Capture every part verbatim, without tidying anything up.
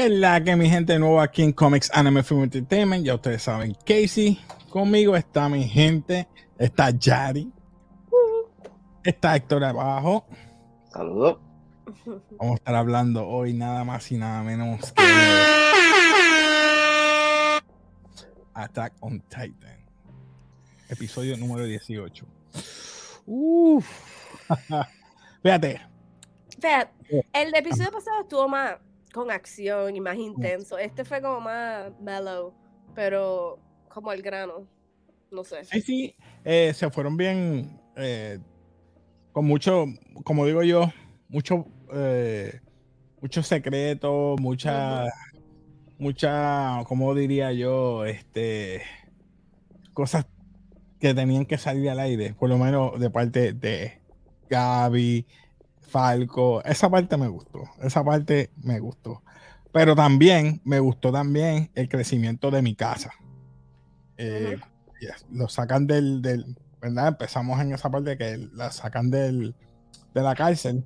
¿Qué es la que, mi gente? De nuevo aquí en Comics Anime Film Entertainment. Ya ustedes saben, Casey. Conmigo está mi gente. Está Yari. Está Héctor abajo. Saludos. Vamos a estar hablando hoy nada más y nada menos que Attack on Titan. Episodio número dieciocho. Uff. Fíjate. Fíjate. El episodio pasado estuvo más con acción y más intenso. Este fue como más mellow, pero como el grano. No sé. Sí, sí. Eh, se fueron bien eh, con mucho, como digo yo, mucho, eh, mucho secreto, mucha, uh-huh. mucha, como diría yo, este, cosas que tenían que salir al aire, por lo menos de parte de Gaby, Falco. Esa parte me gustó, esa parte me gustó. Pero también, me gustó también el crecimiento de Mikasa. Eh, uh-huh. yes, lo sacan del, del, ¿verdad? Empezamos en esa parte que la sacan del, de la cárcel.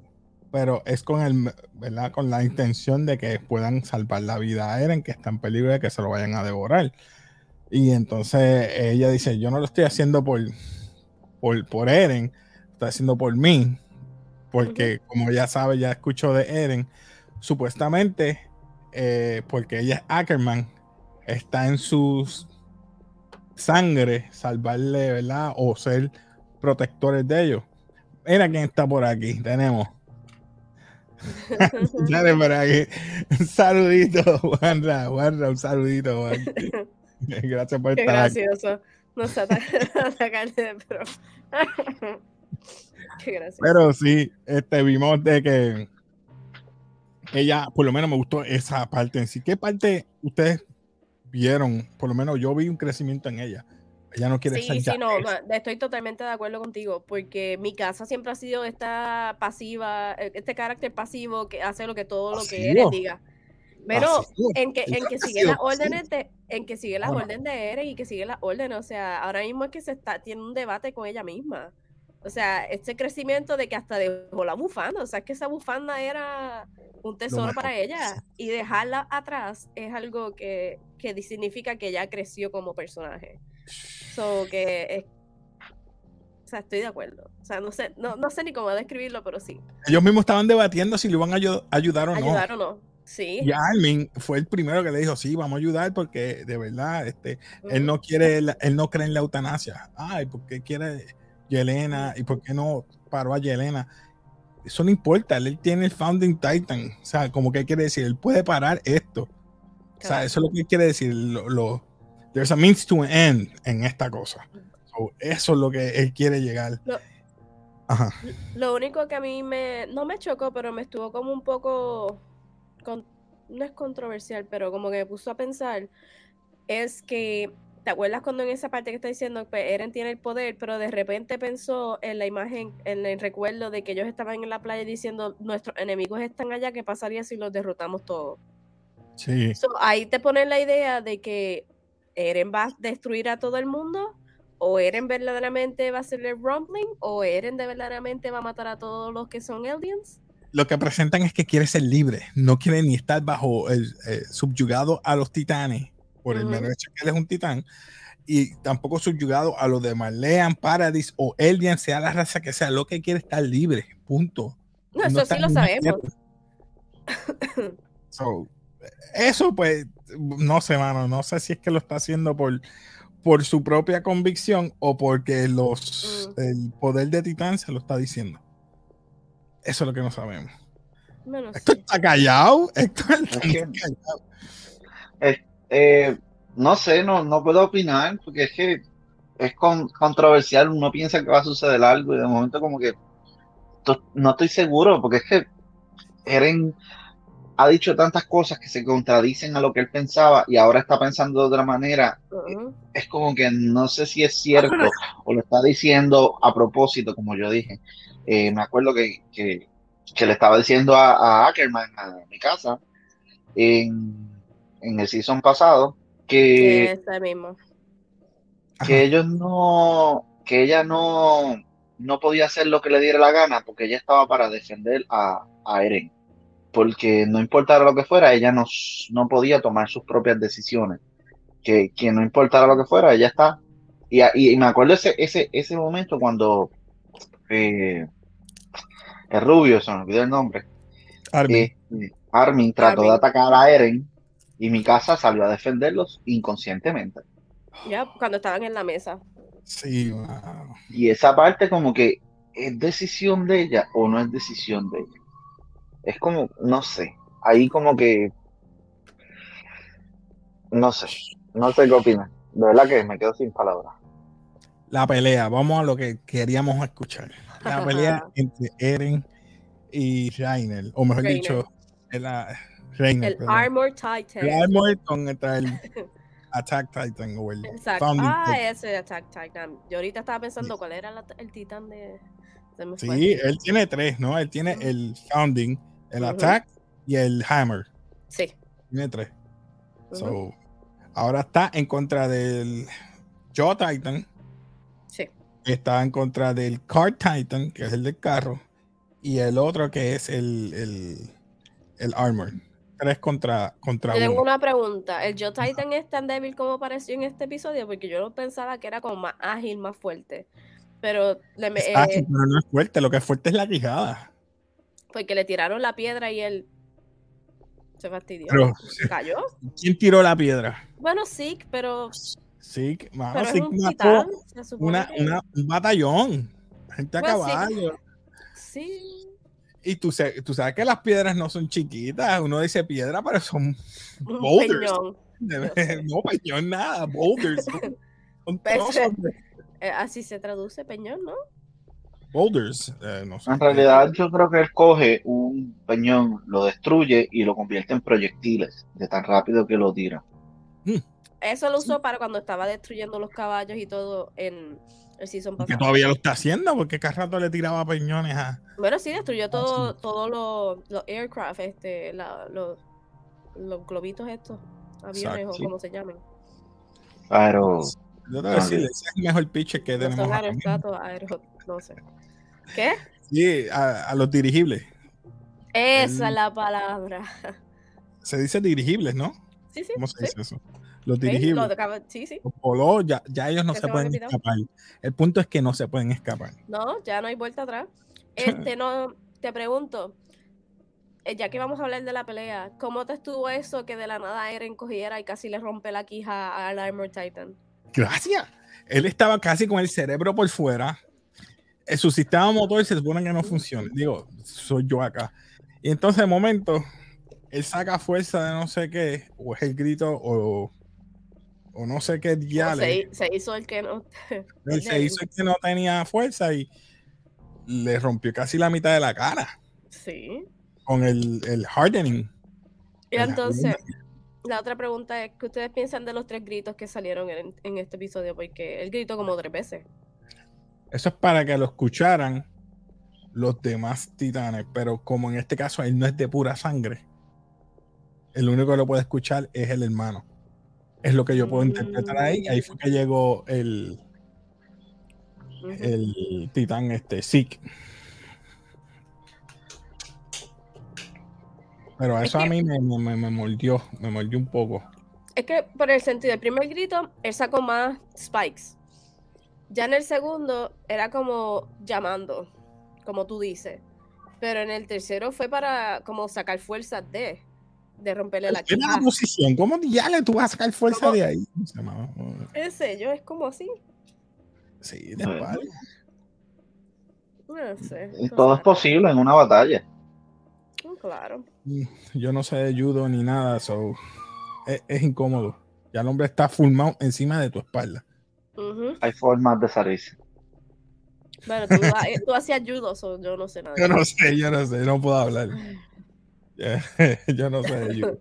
Pero es con el, ¿verdad? Con la intención de que puedan salvar la vida a Eren, que está en peligro de que se lo vayan a devorar. Y entonces ella dice, yo no lo estoy haciendo por, por, por Eren, lo estoy haciendo por mí. Porque como ya sabe, ya escuchó de Eren, supuestamente, eh, porque ella es Ackerman, está en su sangre salvarle, ¿verdad? O ser protectores de ellos. Mira quién está por aquí, tenemos... Dale para aquí. Un saludito, Juanra, Juanra, un saludito, Juan. Gracias por Qué estar gracioso. Aquí. No se ataca de pro. Qué gracioso. Pero sí, este, vimos de que ella, por lo menos me gustó esa parte en sí. ¿Qué parte ustedes vieron? Por lo menos yo vi un crecimiento en ella. Ella no quiere ser. Sí, sí, no, estoy totalmente de acuerdo contigo, porque Mikasa siempre ha sido esta pasiva, este carácter pasivo que hace lo que todo pasivo. Lo que Eren diga. Pero pasivo. en que, en que sigue las órdenes de, en que sigue las bueno. órdenes de Eren y que sigue las órdenes, o sea, ahora mismo es que se está, tiene un debate con ella misma. O sea, este crecimiento de que hasta dejó la bufanda, o sea, es que esa bufanda era un tesoro para ella, y dejarla atrás es algo que, que significa que ella creció como personaje. So, que es, o sea, estoy de acuerdo. O sea, no sé, no, no sé ni cómo describirlo, pero sí. Ellos mismos estaban debatiendo si le iban a ayud- ayudar o ayudar no. Ayudar o no, sí. Y Armin fue el primero que le dijo, sí, vamos a ayudar porque de verdad, este, uh-huh. él no quiere, la, él no cree en la eutanasia. Ay, ¿por qué quiere Yelena? Uh-huh. ¿Y por qué no paró a Yelena? Eso no importa, él tiene el Founding Titan. O sea, como que quiere decir, él puede parar esto. Claro. O sea, eso es lo que quiere decir, lo... lo there's a means to an end en esta cosa. So, eso es lo que él quiere llegar. Lo, Ajá. lo único que a mí me, no me chocó, pero me estuvo como un poco, con, no es controversial, pero como que me puso a pensar, es que, ¿te acuerdas cuando en esa parte que está diciendo que Eren tiene el poder, pero de repente pensó en la imagen, en el recuerdo de que ellos estaban en la playa diciendo, nuestros enemigos están allá, ¿qué pasaría si los derrotamos todos? Sí. So, ahí te ponen la idea de que ¿Eren va a destruir a todo el mundo? ¿O Eren verdaderamente va a hacerle rumbling? ¿O Eren de verdaderamente va a matar a todos los que son Eldians? Lo que presentan es que quiere ser libre. No quiere ni estar bajo el eh, subyugado a los titanes. Por uh-huh. el mero hecho que él es un titán. Y tampoco subyugado a los de Marleyans, Paradis o Eldians, sea la raza que sea. Lo que quiere es estar libre. Punto. No, no eso sí lo sabemos. So, eso pues... No sé, mano, no sé si es que lo está haciendo por, por su propia convicción o porque los mm. el poder de Titán se lo está diciendo. Eso es lo que no sabemos. No, no Héctor sé. Está callado. Héctor está es que, callado. Eh, eh, no sé, no, no puedo opinar porque es que es con, controversial. Uno piensa que va a suceder algo y de momento como que to, no estoy seguro porque es que Eren... ha dicho tantas cosas que se contradicen a lo que él pensaba y ahora está pensando de otra manera. Uh-huh. Es como que no sé si es cierto o lo está diciendo a propósito, como yo dije. Eh, me acuerdo que, que, que le estaba diciendo a, a Ackerman, a Mikasa, en, en el season pasado, que, este mismo. que ellos no, que ella no, no podía hacer lo que le diera la gana porque ella estaba para defender a, a Eren. porque no importara lo que fuera, ella no, no podía tomar sus propias decisiones. Que, que no importara lo que fuera, ella está. Y, y, y me acuerdo ese, ese, ese momento cuando eh, el rubio, se me olvidó el nombre, Armin, eh, Armin trató Armin. de atacar a Eren y Mikasa salió a defenderlos inconscientemente. Ya, cuando estaban en la mesa. Sí, wow. Y esa parte como que es decisión de ella o no es decisión de ella. Es como, no sé, ahí como que, no sé, no sé qué opinas. De verdad que me quedo sin palabras. La pelea, vamos a lo que queríamos escuchar. La pelea entre Eren y Reiner, o mejor Reiner. dicho, el, Reiner, el Armored Titan. El Armored contra el Attack Titan o el Exacto. Founding ah, Titan. Ese Attack Titan. Yo ahorita estaba pensando sí. cuál era la, el titán de... Sí, fue. él tiene tres, ¿no? Él tiene el Founding, el uh-huh. Attack y el Hammer. Sí. Tiene tres. Uh-huh. So, ahora está en contra del Jaw Titan. Sí. Está en contra del Cart Titan, que es el del carro. Y el otro que es el, el, el Armor. Tres contra, contra uno. Tengo una pregunta. ¿El Jaw Titan no. es tan débil como pareció en este episodio? Porque yo no pensaba que era como más ágil, más fuerte. Pero, le me, eh, ágil, pero no es fuerte. Lo que es fuerte es la quijada. Porque le tiraron la piedra y él se fastidió. Pero, ¿Cayó? ¿Quién tiró la piedra? Bueno, Zeke, pero... Zeke, mano, pero Zeke es un titán, una, que... una, un batallón. Gente a bueno, caballo. Sí. Y tú, tú sabes que las piedras no son chiquitas. Uno dice piedra, pero son un boulders. Peñón. No, sé. no, peñón nada. Boulders. Son, son trozos de... Así se traduce peñón, ¿no? Boulders. Eh, no sé. En realidad yo creo que él coge un peñón, lo destruye y lo convierte en proyectiles de tan rápido que lo tira. Mm. Eso lo usó sí. para cuando estaba destruyendo los caballos y todo en el season pasado. Que todavía lo está haciendo porque cada rato le tiraba peñones a... Bueno, sí, destruyó todos todo los, los aircraft, este, la, los, los globitos estos, aviones Exacto. o como se llamen. Claro... Yo te voy a decir, ese es el mejor pitcher que no tenemos. Aerostato, aero, no sé. ¿Qué? Sí, a, a los dirigibles. Esa es la palabra. Se dice dirigibles, ¿no? Sí, sí. ¿Cómo se sí. dice eso? Los dirigibles. Sí, sí. Los polos, ya, ya ellos no se pueden escapar. El punto es que no se pueden escapar. No, ya no hay vuelta atrás. Este, no, te pregunto, ya que vamos a hablar de la pelea, ¿cómo te estuvo eso que de la nada Eren cogiera y casi le rompe la quija al Armored Titan? Gracias. Él estaba casi con el cerebro por fuera. Su sistema motor se supone que no funciona. Digo, soy yo acá. Y entonces, de momento, él saca fuerza de no sé qué, o es el grito, o, o no sé qué diale. Se, se hizo el que no. Él se hizo el que no tenía fuerza y le rompió casi la mitad de la cara. Sí. Con el, el hardening. Y entonces... La otra pregunta es, ¿qué ustedes piensan de los tres gritos que salieron en, en este episodio? Porque él gritó como tres veces. Eso es para que lo escucharan los demás titanes, pero como en este caso él no es de pura sangre, el único que lo puede escuchar es el hermano. Es lo que yo puedo interpretar ahí. Ahí fue que llegó el, uh-huh. el titán este, Zeke. Pero eso es que, a mí me, me, me mordió, me mordió un poco. Es que por el sentido del primer grito, él sacó más spikes. Ya en el segundo era como llamando, como tú dices. Pero en el tercero fue para como sacar fuerza de, de romperle la quijada. Es una posición, ¿cómo diablos tú vas a sacar fuerza ¿Cómo? de ahí? Ese, yo es como así. Sí, de espalda. No sé. Todo claro. es posible en una batalla. Claro. Yo no sé de judo ni nada, so es, es incómodo. Ya el hombre está full mount encima de tu espalda. Uh-huh. Hay formas de salirse. Bueno, tú, tú hacías judo, so yo no sé nada. Yo no sé, yo no sé, no puedo hablar. Yo no sé de judo.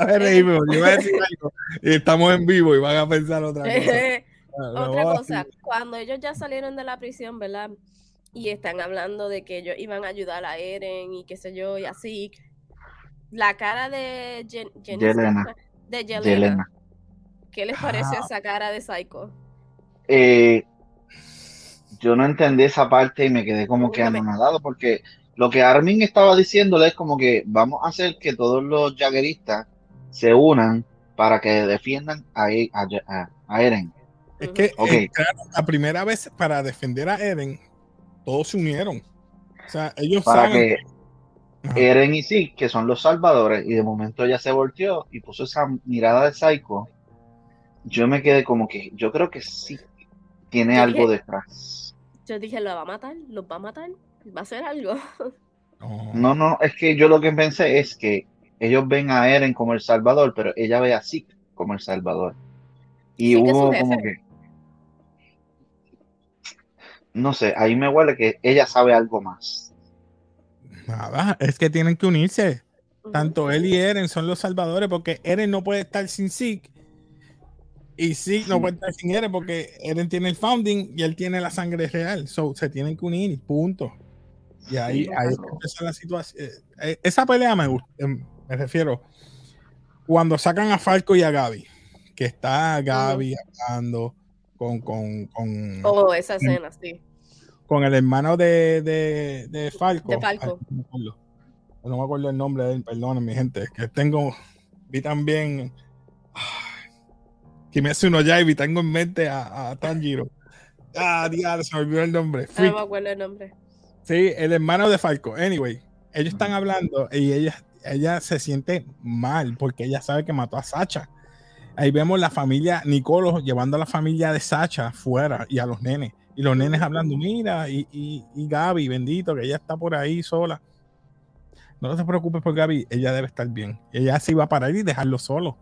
A ver, reírme, yo voy a decir algo. Estamos en vivo y van a pensar otra cosa. Bueno, otra cosa, cuando ellos ya salieron de la prisión, ¿verdad? Y están hablando de que ellos iban a ayudar a Eren y qué sé yo, y así. La cara de Jen, Jen, Yelena. De Yelena. Yelena. ¿Qué les parece ah. esa cara de Psycho? Eh, yo no entendí esa parte y me quedé como que anonadado, porque lo que Armin estaba diciéndole es como que vamos a hacer que todos los jagueristas se unan para que defiendan a, a, a Eren. Es que okay. eh, claro, la primera vez para defender a Eren, todos se unieron. O sea, ellos para saben... que ajá. Eren y Zeke, que son los salvadores, y de momento ella se volteó y puso esa mirada de psycho. Yo me quedé como que, yo creo que sí tiene yo algo dije, detrás. Yo dije, ¿lo va a matar? ¿Los va a matar? ¿Va a hacer algo? No. no, no, es que yo lo que pensé es que ellos ven a Eren como el salvador, pero ella ve a Zeke como el salvador. Y Zeke hubo como que... No sé, ahí me huele que ella sabe algo más. Nada, es que tienen que unirse. Tanto él y Eren son los salvadores, porque Eren no puede estar sin Zeke. Y sí, no puede estar sin Eren porque Eren tiene el Founding y él tiene la sangre real. So, se tienen que unir, punto. Y ahí, sí, ahí no. empieza la situación. Esa pelea me gusta, me refiero. Cuando sacan a Falco y a Gaby, que está Gaby hablando con... con, con oh, esa escena, sí. Con el hermano de, de, de Falco. De Falco. Ay, no, me no me acuerdo el nombre de él, perdón, mi gente. Es que tengo... Vi también... Que me hace uno ya y tengo en mente a, a Tanjiro. Ah, diablo, se me olvidó el nombre. Freak. No me acuerdo el nombre. Sí, el hermano de Falco. Anyway, ellos están hablando y ella, ella se siente mal porque ella sabe que mató a Sasha. Ahí vemos la familia Nicolos llevando a la familia de Sasha fuera y a los nenes. Y los nenes hablando, mira, y, y, y Gaby, bendito, que ella está por ahí sola. No te preocupes por Gaby, ella debe estar bien. Ella se iba para ir y dejarlo solo.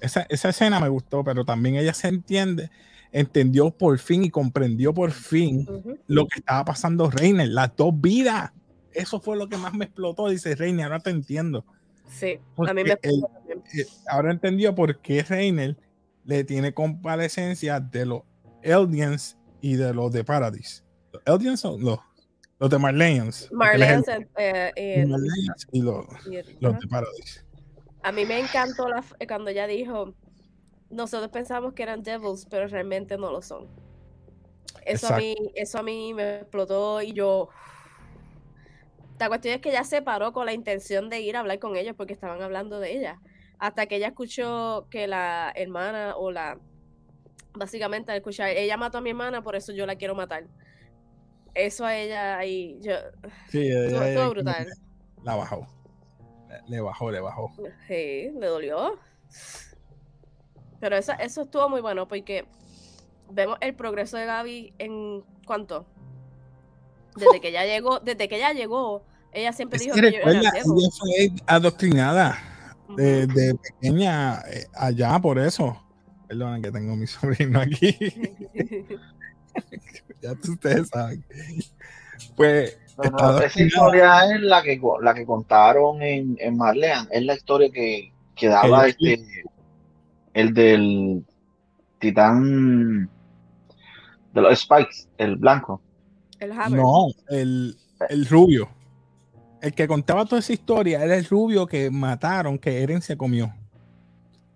Esa, esa escena me gustó, pero también ella se entiende, entendió por fin y comprendió por fin uh-huh. lo que estaba pasando Reiner, las dos vidas. Eso fue lo que más me explotó. Dice Reiner, ahora te entiendo. Sí, porque a mí me explotó también. Él, ahora entendió por qué Reiner le tiene comparecencia de los Eldians y de los de Paradis. ¿Los Eldians son los, los de Marleyans? Marleyans, el, eh, eh, Marleyans y los, y el, los de Paradis. A mí me encantó la, cuando ella dijo, nosotros pensamos que eran devils, pero realmente no lo son. Eso a, mí, eso a mí me explotó y yo... La cuestión es que ella se paró con la intención de ir a hablar con ellos porque estaban hablando de ella. Hasta que ella escuchó que la hermana o la... Básicamente al escuchar, ella mató a mi hermana, por eso yo la quiero matar. Eso a ella ahí... Yo, sí, ella, todo, todo brutal. La bajó. Le bajó, le bajó. Sí, le dolió. Pero eso, eso estuvo muy bueno porque vemos el progreso de Gaby en ¿cuánto? Desde que ella llegó, desde que ella llegó, ella siempre es dijo que, que recuerda, yo era ella fue adoctrinada de, de pequeña allá por eso. Perdona que tengo a mi sobrino aquí. Ya ustedes saben. Pues no, esa historia es la que, la que contaron en, en Marleyan, es la historia que, que daba el, este, el del titán de los Spikes, el blanco. El Hammer. No, el, el rubio. El que contaba toda esa historia era el rubio que mataron, que Eren se comió.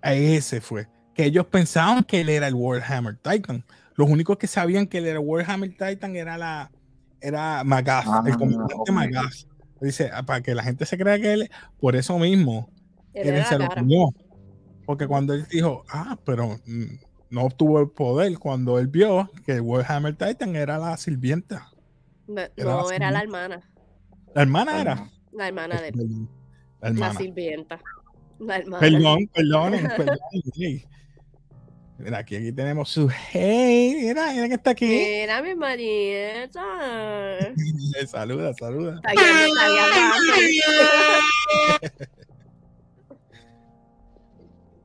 Ese fue. Que ellos pensaban que él era el Warhammer Titan. Los únicos que sabían que él era el Warhammer Titan era la... era Magath, ah, el comandante no, no, no. Magath. Dice, para que la gente se crea que él, por eso mismo, él, él se lo comió. Porque cuando él dijo, ah, pero no obtuvo el poder, cuando él vio que Warhammer Titan era la sirvienta. No, era, no, la, era la hermana. ¿La hermana era? La hermana de él. La, hermana. La sirvienta. La hermana. Perdón, perdón, perdón. Sí. Mira, aquí, aquí tenemos su... ¡Hey! Mira, mira que está aquí. Mira, mi marieta. Saluda, saluda. Está aquí, está aquí.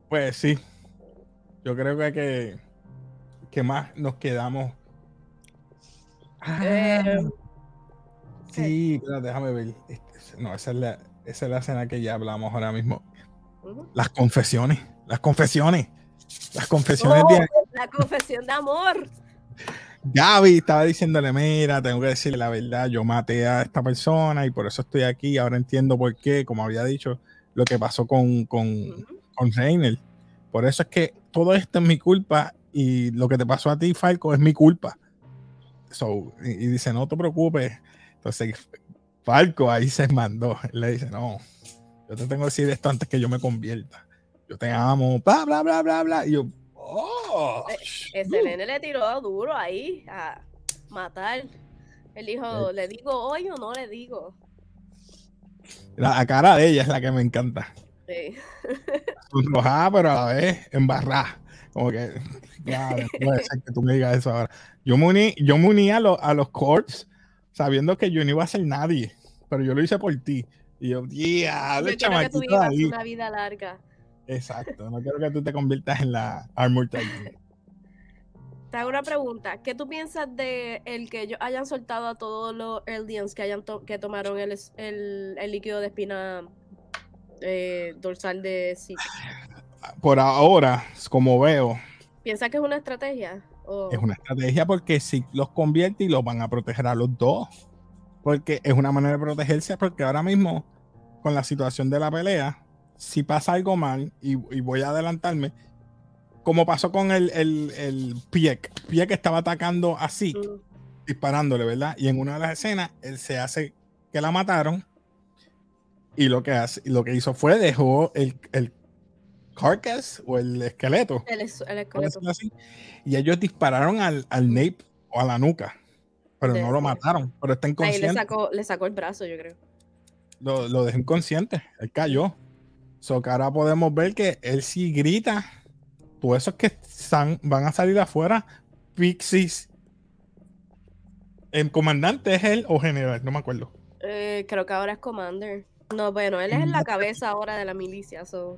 Pues sí. Yo creo que, que, que más nos quedamos. Ah, eh, sí, pero déjame ver. No, esa es, la, esa es la escena que ya hablamos ahora mismo. Uh-huh. Las confesiones. Las confesiones. Las confesiones oh, de... La confesión de amor. Gaby estaba diciéndole, mira, tengo que decirle la verdad, yo maté a esta persona y por eso estoy aquí, ahora entiendo por qué, como había dicho, lo que pasó con, con, uh-huh. con Reiner. Por eso es que todo esto es mi culpa y lo que te pasó a ti, Falco, es mi culpa. So, y, y dice, no te preocupes. Entonces, Falco ahí se mandó. Él le dice, no, yo te tengo que decir esto antes que yo me convierta. Yo te amo, bla, bla, bla, bla, bla. Y yo, oh. E ese nene le tiró duro ahí a matar. Él dijo, ¿le digo hoy o no le digo? La, la cara de ella es la que me encanta. Sí. Sonrojada, pero a la vez embarrada. Como que, claro, no puede ser que tú me digas eso ahora. Yo me uní, yo me uní a, lo, a los corps sabiendo que yo no iba a ser nadie, pero yo lo hice por ti. Y yo, yeah, yo quiero que tú vivas una vida larga. Exacto, no quiero que tú te conviertas en la Armored Titan. Te hago una pregunta. ¿Qué tú piensas de el que ellos hayan soltado a todos los Eldians que hayan to que tomaron el, el, el líquido de espina eh, dorsal de Zeke? Por ahora, como veo... ¿Piensas que es una estrategia? ¿O? Es una estrategia porque Zeke los convierte y los van a proteger a los dos. Porque es una manera de protegerse, porque ahora mismo, con la situación de la pelea, si pasa algo mal, y, y voy a adelantarme, como pasó con el, el, el Pieck. Pieck estaba atacando a Zeke, mm. disparándole, ¿verdad? Y en una de las escenas, él se hace que la mataron, y lo que, hace, lo que hizo fue dejó el, el carcass, o el esqueleto. El, el esqueleto. Y ellos dispararon al, al nape, o a la nuca, pero de no lo mataron, pero está inconsciente. Ahí le sacó, le sacó el brazo, yo creo. Lo, lo dejó inconsciente, él cayó. So que ahora podemos ver que él sí grita. Todos esos que san, van a salir afuera, Pixis. El comandante es él o general, no me acuerdo. Eh, creo que ahora es commander. No, bueno, él es en la cabeza ahora de la milicia. So.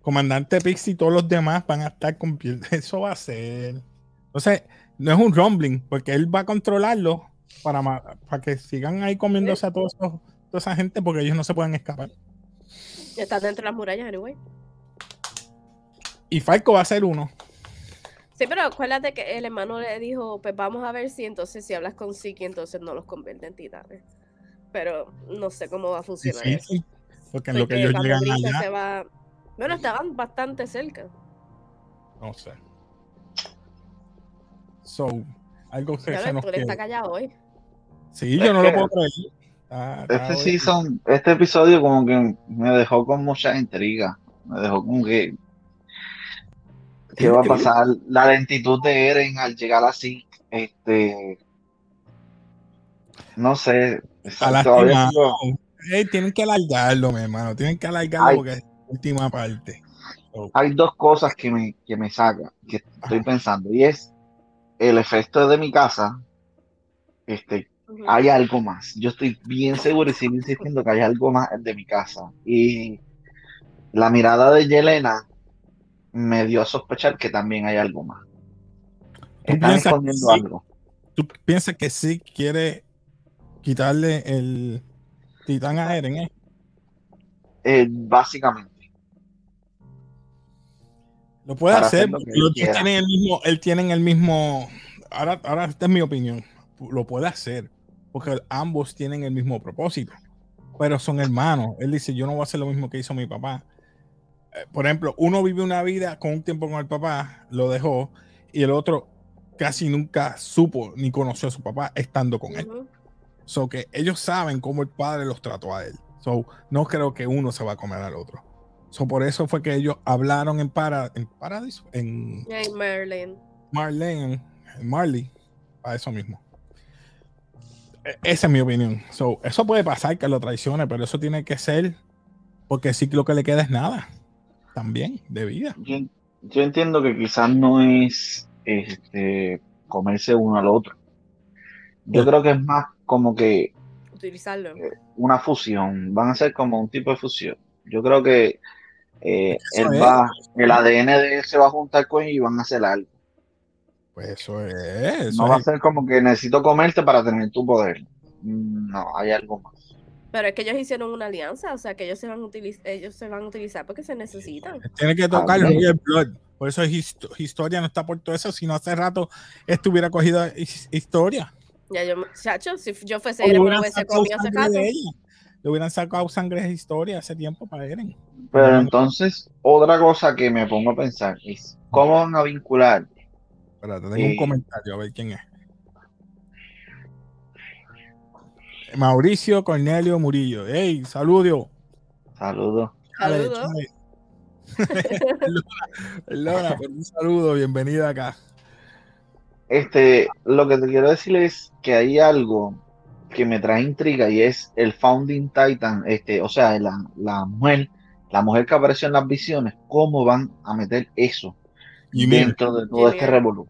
Comandante Pixis y todos los demás van a estar con piel. Eso va a ser. Entonces, no es un rumbling, porque él va a controlarlo para, para que sigan ahí comiéndose a todos esos, toda esa gente, porque ellos no se pueden escapar. Estás dentro de las murallas, anyway. Y Falco va a ser uno. Sí, pero acuérdate que el hermano le dijo, pues vamos a ver si entonces si hablas con Zeke, entonces no los convierte en titanes. Pero no sé cómo va a funcionar. Sí, sí, sí. Porque en lo que ellos llegan allá... Se va... Bueno, estaban bastante cerca. No sé. So, algo que se nos queda. Está callado hoy. Sí, yo no lo puedo creer. Ah, este season, este episodio como que me dejó con mucha intriga, me dejó como que qué va a pasar, la lentitud de Eren al llegar así, este, no sé, todavía no. Hey, tienen que alargarlo, mi hermano, tienen que alargarlo hay, porque es la última parte. Oh. Hay dos cosas que me que me saca, que estoy Ajá. pensando y es el efecto de Mikasa, este. Hay algo más. Yo estoy bien seguro y sigo insistiendo que hay algo más de Mikasa. Y la mirada de Yelena me dio a sospechar que también hay algo más. Están escondiendo sí, algo. ¿Tú piensas que sí quiere quitarle el titán a Eren? ¿Eh? Eh, básicamente. Lo puede Para hacer, hacer lo porque los dos tienen el mismo, él tiene el mismo... Ahora, ahora esta es mi opinión. Lo puede hacer. Porque ambos tienen el mismo propósito, pero son hermanos. Él dice, yo no voy a hacer lo mismo que hizo mi papá. Eh, por ejemplo, uno vive una vida con un tiempo con el papá, lo dejó, y el otro casi nunca supo ni conoció a su papá estando con él. Uh-huh. So que ellos saben cómo el padre los trató a él. So no creo que uno se va a comer al otro. So por eso fue que ellos hablaron en para en Paradis, en, yeah, en Marleyans. Marleyans, Marley, a eso mismo. Esa es mi opinión. So, eso puede pasar que lo traicione, pero eso tiene que ser porque sí que lo que le queda es nada también de vida. Yo, yo entiendo que quizás no es este, comerse uno al otro. Yo sí. creo que es más como que utilizarlo. Una fusión. Van a ser como un tipo de fusión. Yo creo que eh, él es. va, el A D N de él se va a juntar con él y van a hacer algo. Eso es. Eso no va es. a ser como que necesito comerte para tener tu poder. No, hay algo más. Pero es que ellos hicieron una alianza, o sea que ellos se van a utilizar, ellos se van a utilizar porque se necesitan. Tiene que tocar Royal Blood. Por eso hist historia no está por todo eso. Si no hace rato estuviera cogido his historia. Ya yo, chacho, si yo fuese Eren, me hubiese comido ese caso. Le hubieran sacado sangre de historia hace tiempo para Eren. Pero entonces, otra cosa que me pongo a pensar es cómo van a vincular. Espérate, tengo eh, un comentario, a ver quién es. Mauricio Cornelio Murillo. Hey, saludos. Saludos. Saludos. Lona, Lona, por un saludo, bienvenida acá. Este, lo que te quiero decir es que hay algo que me trae intriga y es el Founding Titan, este, o sea, la, la mujer, la mujer que apareció en las visiones, cómo van a meter eso G-Mir dentro de todo G-Mir. Este revolú.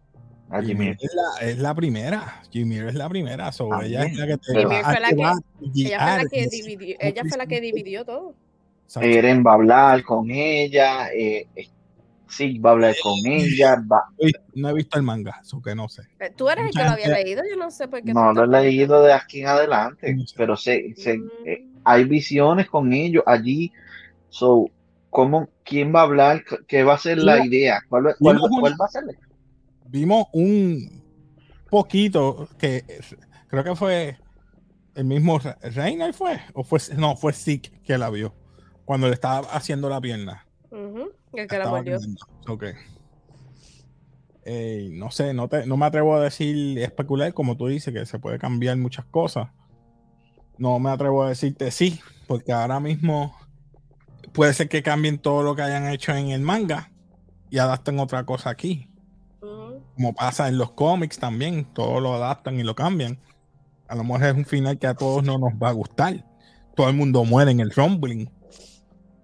G-Mir es la, es la primera, G-Mir es la primera, so, ella es la que te va a llevar, guiar, ella fue la que dividió todo. Eren va a hablar con ella, eh, Zeke va a hablar con ella. Va. No he visto el manga, eso que no sé. Tú eres el que lo había leído, yo no sé por qué. No, lo he leído de aquí en adelante, no sé. Pero se, se, mm. eh, hay visiones con ellos allí. So, ¿cómo, ¿quién va a hablar? ¿Qué va a ser la idea? ¿Cuál, cuál, cuál, cuál va a ser? Vimos un poquito que creo que fue el mismo Reiner, fue, o fue, no, fue Zeke que la vio. Cuando le estaba haciendo la pierna. Uh-huh. El que la mordió. Okay. Eh, no sé, no, te, no me atrevo a decir, especular, como tú dices, que se puede cambiar muchas cosas. No me atrevo a decirte sí, porque ahora mismo puede ser que cambien todo lo que hayan hecho en el manga y adapten otra cosa aquí. Uh-huh. Como pasa en los cómics también, todo lo adaptan y lo cambian. A lo mejor es un final que a todos no nos va a gustar. Todo el mundo muere en el rumbling.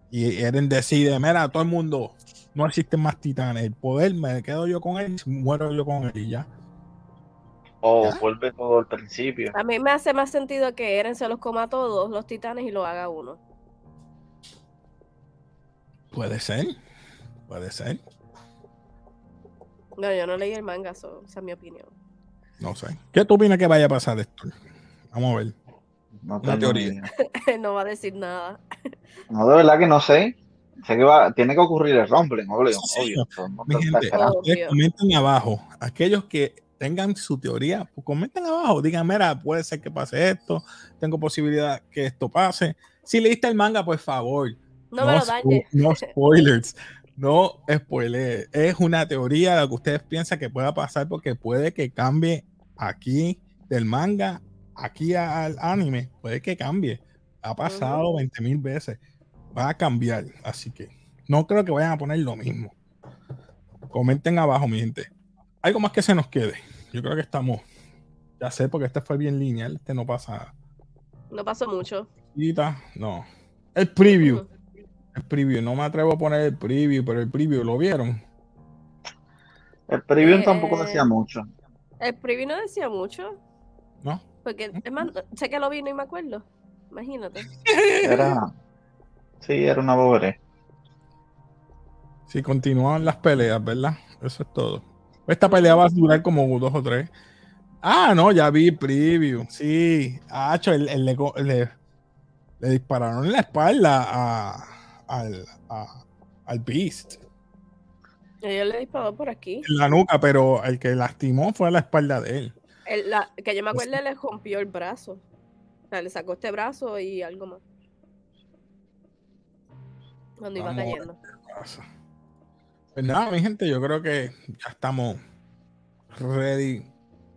Y Eren decide, mira, todo el mundo, no existen más titanes, el poder me quedo yo con él, muero yo con él y ya. O oh, vuelve todo al principio. A mí me hace más sentido que Eren se los coma a todos los titanes y lo haga uno. Puede ser, puede ser. No, yo no leí el manga, so, esa es mi opinión. No sé. ¿Qué tú opinas que vaya a pasar esto? Vamos a ver. No, una teoría. No va a decir nada. No, de verdad que no sé. Sé que va, tiene que ocurrir el rumbling, obvio. Sí, obvio. No, mi gente, ustedes comenten abajo. Aquellos que tengan su teoría, pues comenten abajo. Digan, mira, puede ser que pase esto. Tengo posibilidad que esto pase. Si leíste el manga, pues favor. No, no me lo dañes. No spoilers. No spoilers. Es una teoría la que ustedes piensan que pueda pasar porque puede que cambie aquí del manga. Aquí al anime, puede que cambie. Ha pasado uh-huh. veinte mil veces. Va a cambiar. Así que no creo que vayan a poner lo mismo. Comenten abajo, mi gente. Algo más que se nos quede. Yo creo que estamos. Ya sé, porque este fue bien lineal. Este no pasa. No pasó mucho. No. El preview. Uh-huh. El preview. No me atrevo a poner el preview, pero el preview, ¿lo vieron? El preview eh, tampoco decía mucho. El preview no decía mucho. No. Porque además, sé que lo vi, no me acuerdo. Imagínate. Era... Sí, era una bobería. Sí, continuaban las peleas, ¿verdad? Eso es todo. Esta pelea va a durar como dos o tres. Ah, no, ya vi preview. Sí, ha hecho el, el, el, el, le, le dispararon en la espalda a, al, a, al Beast. Yo le disparó por aquí. En la nuca, pero el que lastimó fue a la espalda de él. El, la, que yo me acuerdo, le rompió el brazo. O sea, le sacó este brazo y algo más. Cuando iba cayendo. Pues nada, mi gente, yo creo que ya estamos ready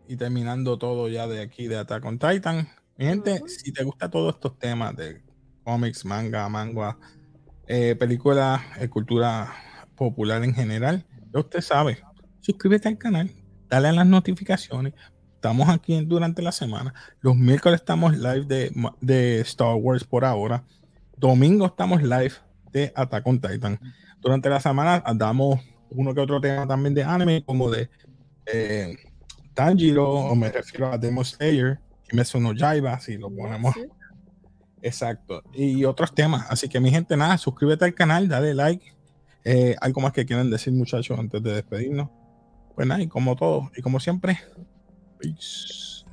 y terminando todo ya de aquí de Attack on Titan. Mi gente, uh-huh. si te gustan todos estos temas de cómics, manga, manga, eh, películas, eh, cultura popular en general, ya usted sabe, suscríbete al canal, dale a las notificaciones. Estamos aquí durante la semana. Los miércoles estamos live de, de Star Wars por ahora. Domingo estamos live de Attack on Titan. Durante la semana damos uno que otro tema también de anime, como de eh, Tanjiro, o me refiero a Demon Slayer, que me sonó Yaiba, si lo ponemos. ¿Sí? Exacto. Y otros temas. Así que, mi gente, nada, suscríbete al canal, dale like. Eh, ¿Algo más que quieran decir, muchachos, antes de despedirnos? Pues nada, y como todo, y como siempre... Peace.